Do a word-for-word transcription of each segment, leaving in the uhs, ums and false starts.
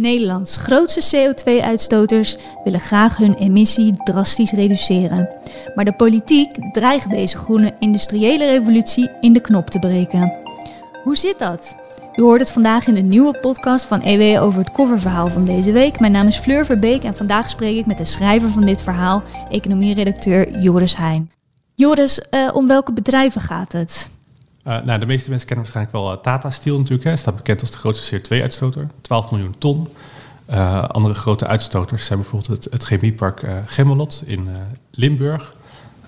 Nederlands grootste C O twee uitstoters willen graag hun emissie drastisch reduceren. Maar de politiek dreigt deze groene industriële revolutie in de knop te breken. Hoe zit dat? U hoort het vandaag in de nieuwe podcast van E W over het coververhaal van deze week. Mijn naam is Fleur Verbeek en vandaag spreek ik met de schrijver van dit verhaal, economieredacteur Joris Heijn. Joris, uh, om welke bedrijven gaat het? Uh, nou, de meeste mensen kennen waarschijnlijk wel uh, Tata Steel natuurlijk. Hè. Staat bekend als de grootste C O twee uitstoter. twaalf miljoen ton. Uh, andere grote uitstoters zijn bijvoorbeeld het, het chemiepark uh, Gemmelot in uh, Limburg.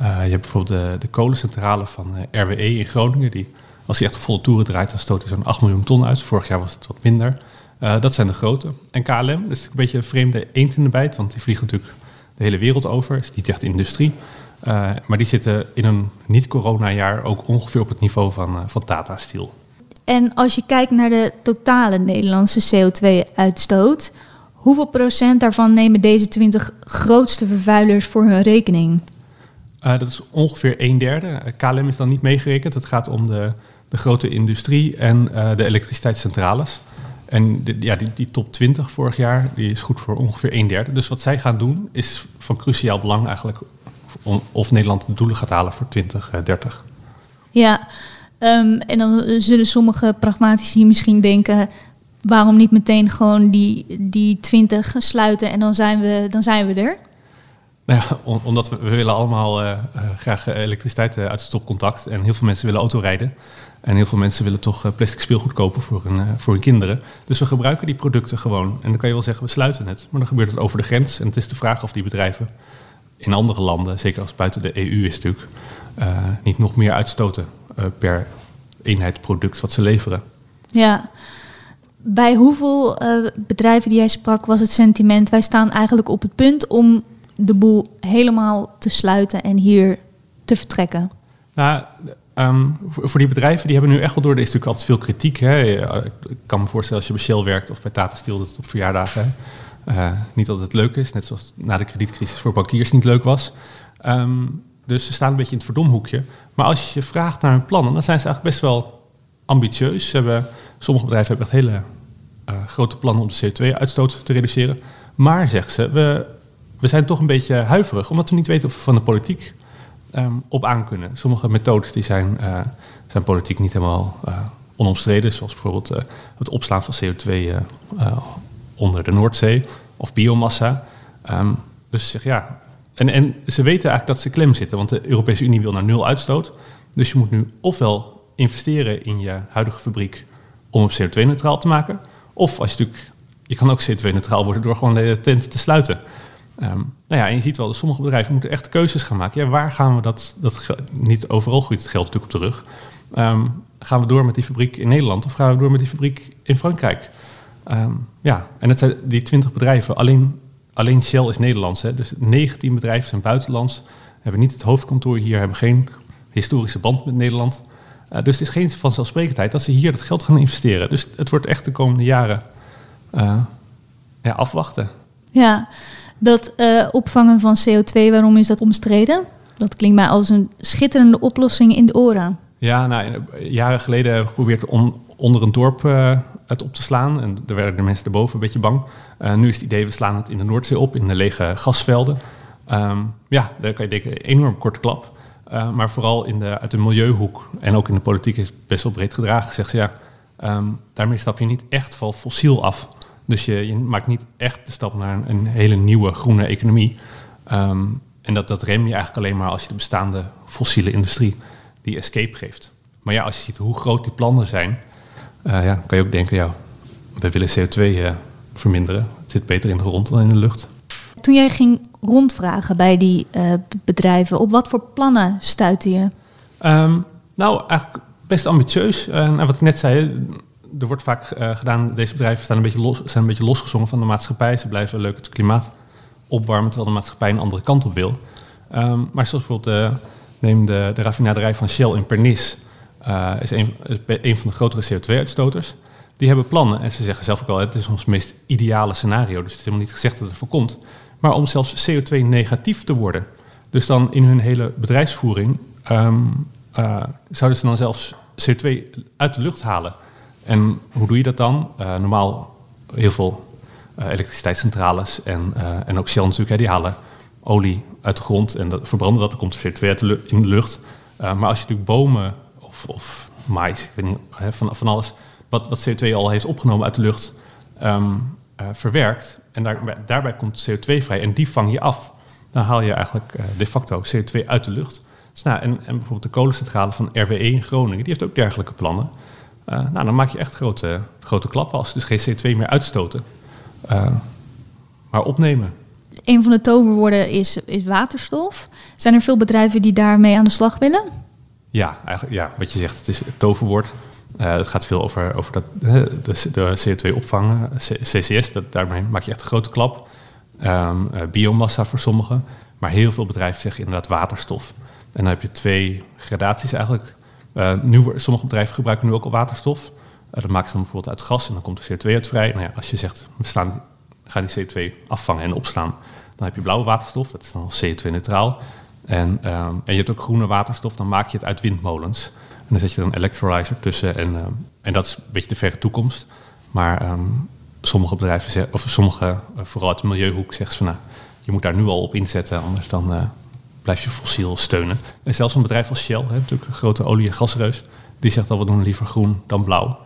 Uh, je hebt bijvoorbeeld de, de kolencentrale van uh, R W E in Groningen. Die, als die echt volle toeren draait, dan stoot hij zo'n acht miljoen ton uit. Vorig jaar was het wat minder. Uh, dat zijn de grote. En K L M, dat is natuurlijk een beetje een vreemde eend in de bijt. Want die vliegen natuurlijk de hele wereld over. Het is niet echt industrie. Uh, maar die zitten in een niet-corona-jaar ook ongeveer op het niveau van, uh, van Tata Steel. En als je kijkt naar de totale Nederlandse C O twee uitstoot... hoeveel procent daarvan nemen deze twintig grootste vervuilers voor hun rekening? Uh, dat is ongeveer een derde. K L M is dan niet meegerekend. Het gaat om de, de grote industrie en uh, de elektriciteitscentrales. En de, ja, die, die top twintig vorig jaar die is goed voor ongeveer een derde. Dus wat zij gaan doen is van cruciaal belang eigenlijk... of Nederland de doelen gaat halen voor twintig dertig. Ja, um, en dan zullen sommige pragmatici misschien denken... waarom niet meteen gewoon die, die twintig sluiten en dan zijn we, dan zijn we er? Nou ja, om, omdat we, we willen allemaal uh, uh, graag elektriciteit uh, uit het stopcontact... en heel veel mensen willen autorijden. En heel veel mensen willen toch uh, plastic speelgoed kopen voor hun, uh, voor hun kinderen. Dus we gebruiken die producten gewoon. En dan kan je wel zeggen, we sluiten het. Maar dan gebeurt het over de grens. En het is de vraag of die bedrijven... in andere landen, zeker als buiten de E U is natuurlijk... Uh, niet nog meer uitstoten uh, per eenheid product wat ze leveren. Ja. Bij hoeveel uh, bedrijven die jij sprak was het sentiment... wij staan eigenlijk op het punt om de boel helemaal te sluiten... en hier te vertrekken? Nou, um, voor die bedrijven, die hebben nu echt wel door... er is natuurlijk altijd veel kritiek. Hè. Ik kan me voorstellen als je bij Shell werkt of bij Tata Steel... dat het op verjaardagen... Hè. Uh, niet dat het leuk is, net zoals na de kredietcrisis voor bankiers niet leuk was. Um, dus ze staan een beetje in het verdomhoekje. Maar als je vraagt naar hun plannen, dan zijn ze eigenlijk best wel ambitieus. Ze hebben, sommige bedrijven hebben echt hele uh, grote plannen om de C O twee uitstoot te reduceren. Maar, zegt ze, we, we zijn toch een beetje huiverig, omdat we niet weten of we van de politiek um, op aan kunnen. Sommige methodes die zijn, uh, zijn politiek niet helemaal uh, onomstreden, zoals bijvoorbeeld uh, het opslaan van C O twee uh, uh, onder de Noordzee of biomassa. Um, dus zeg, ja. En, en ze weten eigenlijk dat ze klem zitten, want de Europese Unie wil naar nul uitstoot. Dus je moet nu ofwel investeren in je huidige fabriek om het C O twee neutraal te maken, of als je natuurlijk, je kan ook C O twee neutraal worden door gewoon de tent te sluiten. Um, nou ja, en je ziet wel dat sommige bedrijven moeten echt keuzes gaan maken. Ja, waar gaan we dat, dat niet overal groeit het geld natuurlijk op de rug. Um, gaan we door met die fabriek in Nederland of gaan we door met die fabriek in Frankrijk? Um, ja, en het zijn die twintig bedrijven. Alleen, alleen Shell is Nederlands. Hè? Dus negentien bedrijven zijn buitenlands. Hebben niet het hoofdkantoor hier. Hebben geen historische band met Nederland. Uh, dus het is geen vanzelfsprekendheid dat ze hier dat geld gaan investeren. Dus het wordt echt de komende jaren uh, ja, afwachten. Ja, dat uh, opvangen van C O twee, waarom is dat omstreden? Dat klinkt mij als een schitterende oplossing in de oren. Ja, nou, jaren geleden hebben we geprobeerd om onder een dorp... Uh, het op te slaan. En daar werden de mensen erboven een beetje bang. Uh, nu is het idee, we slaan het in de Noordzee op, in de lege gasvelden. Um, ja, daar kan je denken, enorm korte klap. Uh, maar vooral in de, uit de milieuhoek en ook in de politiek is best wel breed gedragen. Zegt ze, ja, um, daarmee stap je niet echt van fossiel af. Dus je, je maakt niet echt de stap naar een, een hele nieuwe groene economie. Um, en dat, dat rem je eigenlijk alleen maar als je de bestaande fossiele industrie die escape geeft. Maar ja, als je ziet hoe groot die plannen zijn... Uh, ja, kan je ook denken, ja, wij willen C O twee uh, verminderen. Het zit beter in de grond dan in de lucht. Toen jij ging rondvragen bij die uh, bedrijven, op wat voor plannen stuitte je? Um, nou, eigenlijk best ambitieus. Uh, wat ik net zei, er wordt vaak uh, gedaan, deze bedrijven staan een beetje los, zijn een beetje losgezongen van de maatschappij. Ze blijven leuk het klimaat opwarmen, terwijl de maatschappij een andere kant op wil. Um, maar zoals bijvoorbeeld, uh, neem de, de raffinaderij van Shell in Pernis... Uh, is, een, is een van de grotere C O twee uitstoters. Die hebben plannen. En ze zeggen zelf ook al, het is ons meest ideale scenario. Dus het is helemaal niet gezegd dat het voorkomt. Maar om zelfs C O twee negatief te worden. Dus dan in hun hele bedrijfsvoering... Um, uh, zouden ze dan zelfs C O twee uit de lucht halen. En hoe doe je dat dan? Uh, normaal heel veel uh, elektriciteitscentrales en, uh, en ook Shell natuurlijk. Hè, die halen olie uit de grond en dat, verbranden dat. Er komt C O twee uit de lu- in de lucht. Uh, maar als je natuurlijk bomen of, of maïs, ik weet niet, hè, van, van alles wat, wat C O twee al heeft opgenomen uit de lucht um, uh, verwerkt. En daar, daarbij komt C O twee vrij en die vang je af. Dan haal je eigenlijk uh, de facto C O twee uit de lucht. Dus, nou, en, en bijvoorbeeld de kolencentrale van R W E in Groningen, die heeft ook dergelijke plannen. Uh, nou, dan maak je echt grote, grote klappen als ze dus geen C O twee meer uitstoten, uh, maar opnemen. Een van de toverwoorden is, is waterstof. Zijn er veel bedrijven die daarmee aan de slag willen? Ja, eigenlijk, ja, wat je zegt, het is het toverwoord. Uh, het gaat veel over, over dat, de, de C O twee opvangen, C C S, dat, daarmee maak je echt een grote klap. Um, uh, biomassa voor sommigen, maar heel veel bedrijven zeggen inderdaad waterstof. En dan heb je twee gradaties eigenlijk. Uh, nu, sommige bedrijven gebruiken nu ook al waterstof. Uh, dat maken ze dan bijvoorbeeld uit gas en dan komt er C O twee uit vrij. Nou ja, als je zegt, we staan, gaan die C O twee afvangen en opslaan, dan heb je blauwe waterstof, dat is dan C O twee neutraal. En, um, en je hebt ook groene waterstof, dan maak je het uit windmolens. En dan zet je dan electrolyzer tussen en, um, en dat is een beetje de verre toekomst. Maar um, sommige bedrijven, of sommige, uh, vooral uit de milieuhoek, zeggen ze van, nou, je moet daar nu al op inzetten, anders dan... Uh, blijf je fossiel steunen. En zelfs een bedrijf als Shell, hè, natuurlijk een grote olie- en gasreus, die zegt al, we doen liever groen dan blauw.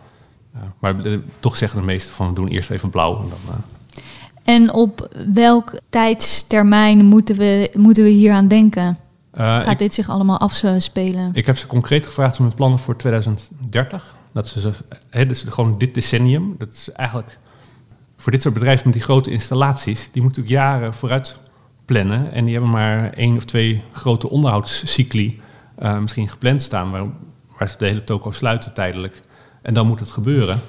Uh, maar uh, toch zeggen de meesten van, we doen eerst even blauw. En, dan, uh... en op welk tijdstermijn moeten we, moeten we hier aan denken? Uh, Gaat ik, dit zich allemaal afspelen? Ik heb ze concreet gevraagd om hun plannen voor twintig dertig. Dat is dus, hè, dus gewoon dit decennium. Dat is eigenlijk voor dit soort bedrijven met die grote installaties, die moeten natuurlijk jaren vooruit plannen. En die hebben maar één of twee grote onderhoudscycli uh, misschien gepland staan, waar, waar ze de hele toko sluiten tijdelijk. En dan moet het gebeuren.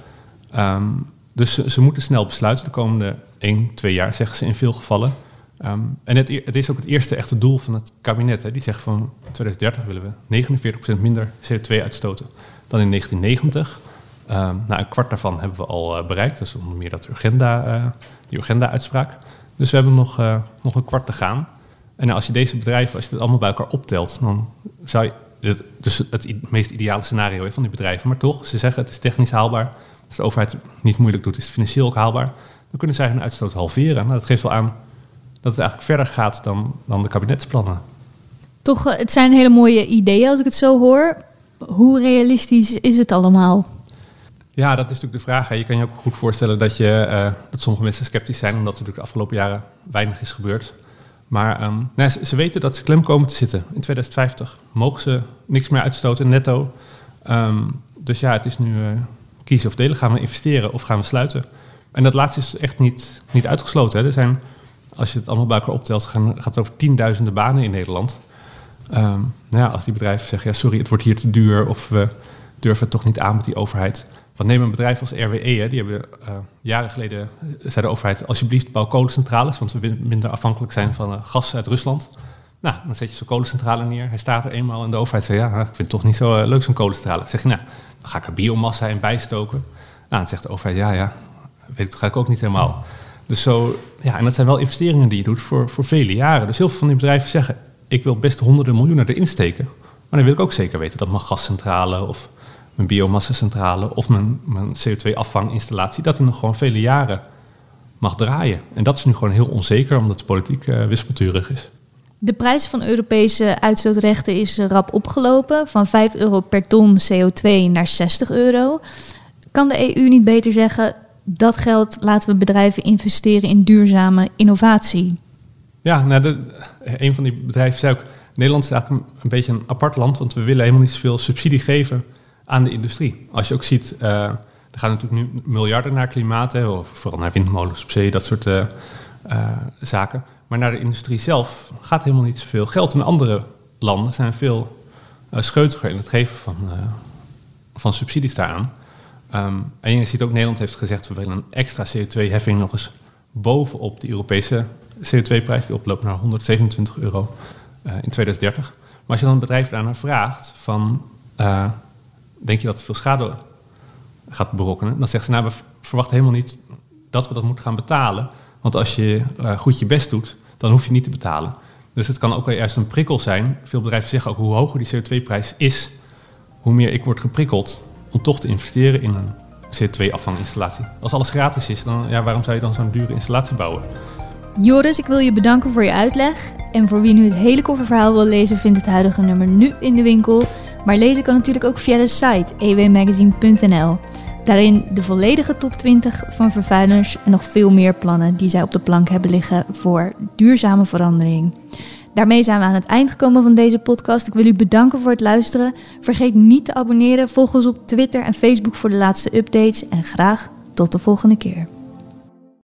Um, dus ze, ze moeten snel besluiten. De komende één, twee jaar, zeggen ze in veel gevallen. Um, en het, het is ook het eerste echte doel van het kabinet. Hè. Die zegt van twintig dertig willen we negenenveertig procent minder C O twee uitstoten dan in negentien negentig. Um, nou, een kwart daarvan hebben we al uh, bereikt. Dus onder meer dat Urgenda, uh, die Urgenda-uitspraak. Dus we hebben nog, uh, nog een kwart te gaan. En nou, als je deze bedrijven, als je het allemaal bij elkaar optelt, dan zou je het, dus het i- meest ideale scenario van die bedrijven, maar toch, ze zeggen het is technisch haalbaar. Als de overheid het niet moeilijk doet, is het financieel ook haalbaar. Dan kunnen zij hun uitstoot halveren. Nou, dat geeft wel aan dat het eigenlijk verder gaat dan, dan de kabinetsplannen. Toch, het zijn hele mooie ideeën als ik het zo hoor. Hoe realistisch is het allemaal? Ja, dat is natuurlijk de vraag. Hè. Je kan je ook goed voorstellen dat, je, uh, dat sommige mensen sceptisch zijn, omdat er natuurlijk de afgelopen jaren weinig is gebeurd. Maar um, nou, ze, ze weten dat ze klem komen te zitten. In twintig vijftig mogen ze niks meer uitstoten, netto. Um, dus ja, het is nu uh, kiezen of delen. Gaan we investeren of gaan we sluiten? En dat laatste is echt niet, niet uitgesloten. Hè. Er zijn, als je het allemaal bij elkaar optelt, gaan, gaat het over tienduizenden banen in Nederland. Um, nou ja, als die bedrijven zeggen, ja, sorry, het wordt hier te duur, of we durven het toch niet aan met die overheid. Want neem een bedrijf als R W E, hè, die hebben uh, jaren geleden, zei de overheid, alsjeblieft bouw kolencentrales, want we minder afhankelijk zijn van uh, gas uit Rusland. Nou, dan zet je zo'n kolencentrale neer, hij staat er eenmaal en de overheid zegt, ja, ik vind het toch niet zo uh, leuk zo'n kolencentrale. Dan zeg je, nou, dan ga ik er biomassa in bijstoken. Nou, dan zegt de overheid, ja, ja, weet ik, dat ga ik ook niet helemaal. Dus zo, ja, en dat zijn wel investeringen die je doet voor, voor vele jaren. Dus heel veel van die bedrijven zeggen, ik wil best honderden miljoenen erin steken, maar dan wil ik ook zeker weten dat mijn gascentrale of mijn biomassacentrale of mijn, mijn C O twee afvanginstallatie, dat er nog gewoon vele jaren mag draaien. En dat is nu gewoon heel onzeker, omdat de politiek uh, wispelturig is. De prijs van Europese uitstootrechten is rap opgelopen, van vijf euro per ton C O twee naar zestig euro. Kan de E U niet beter zeggen, dat geld laten we bedrijven investeren in duurzame innovatie? Ja, nou de, een van die bedrijven zei ook, Nederland is eigenlijk een, een beetje een apart land, want we willen helemaal niet zoveel subsidie geven aan de industrie. Als je ook ziet, uh, er gaan natuurlijk nu miljarden naar klimaat, hè, of vooral naar windmolens op zee, dat soort uh, uh, zaken. Maar naar de industrie zelf gaat helemaal niet zoveel geld. In andere landen zijn veel uh, scheutiger in het geven van, uh, van subsidies daaraan. Um, en je ziet ook, Nederland heeft gezegd, we willen een extra C O twee heffing nog eens bovenop de Europese C O twee prijs, die oploopt naar honderdzevenentwintig euro uh, in twintig dertig. Maar als je dan een bedrijf daarna vraagt van, Uh, denk je dat het veel schade gaat berokkenen? Dan zegt ze, nou, we verwachten helemaal niet dat we dat moeten gaan betalen. Want als je uh, goed je best doet, dan hoef je niet te betalen. Dus het kan ook wel juist een prikkel zijn. Veel bedrijven zeggen ook, hoe hoger die C O twee prijs is, hoe meer ik word geprikkeld om toch te investeren in een C O twee afvanginstallatie. Als alles gratis is, dan, ja, waarom zou je dan zo'n dure installatie bouwen? Joris, ik wil je bedanken voor je uitleg. En voor wie nu het hele kofferverhaal wil lezen, vindt het huidige nummer nu in de winkel. Maar lezen kan natuurlijk ook via de site e w magazine punt n l. Daarin de volledige top twintig van vervuilers en nog veel meer plannen die zij op de plank hebben liggen voor duurzame verandering. Daarmee zijn we aan het eind gekomen van deze podcast. Ik wil u bedanken voor het luisteren. Vergeet niet te abonneren. Volg ons op Twitter en Facebook voor de laatste updates. En graag tot de volgende keer.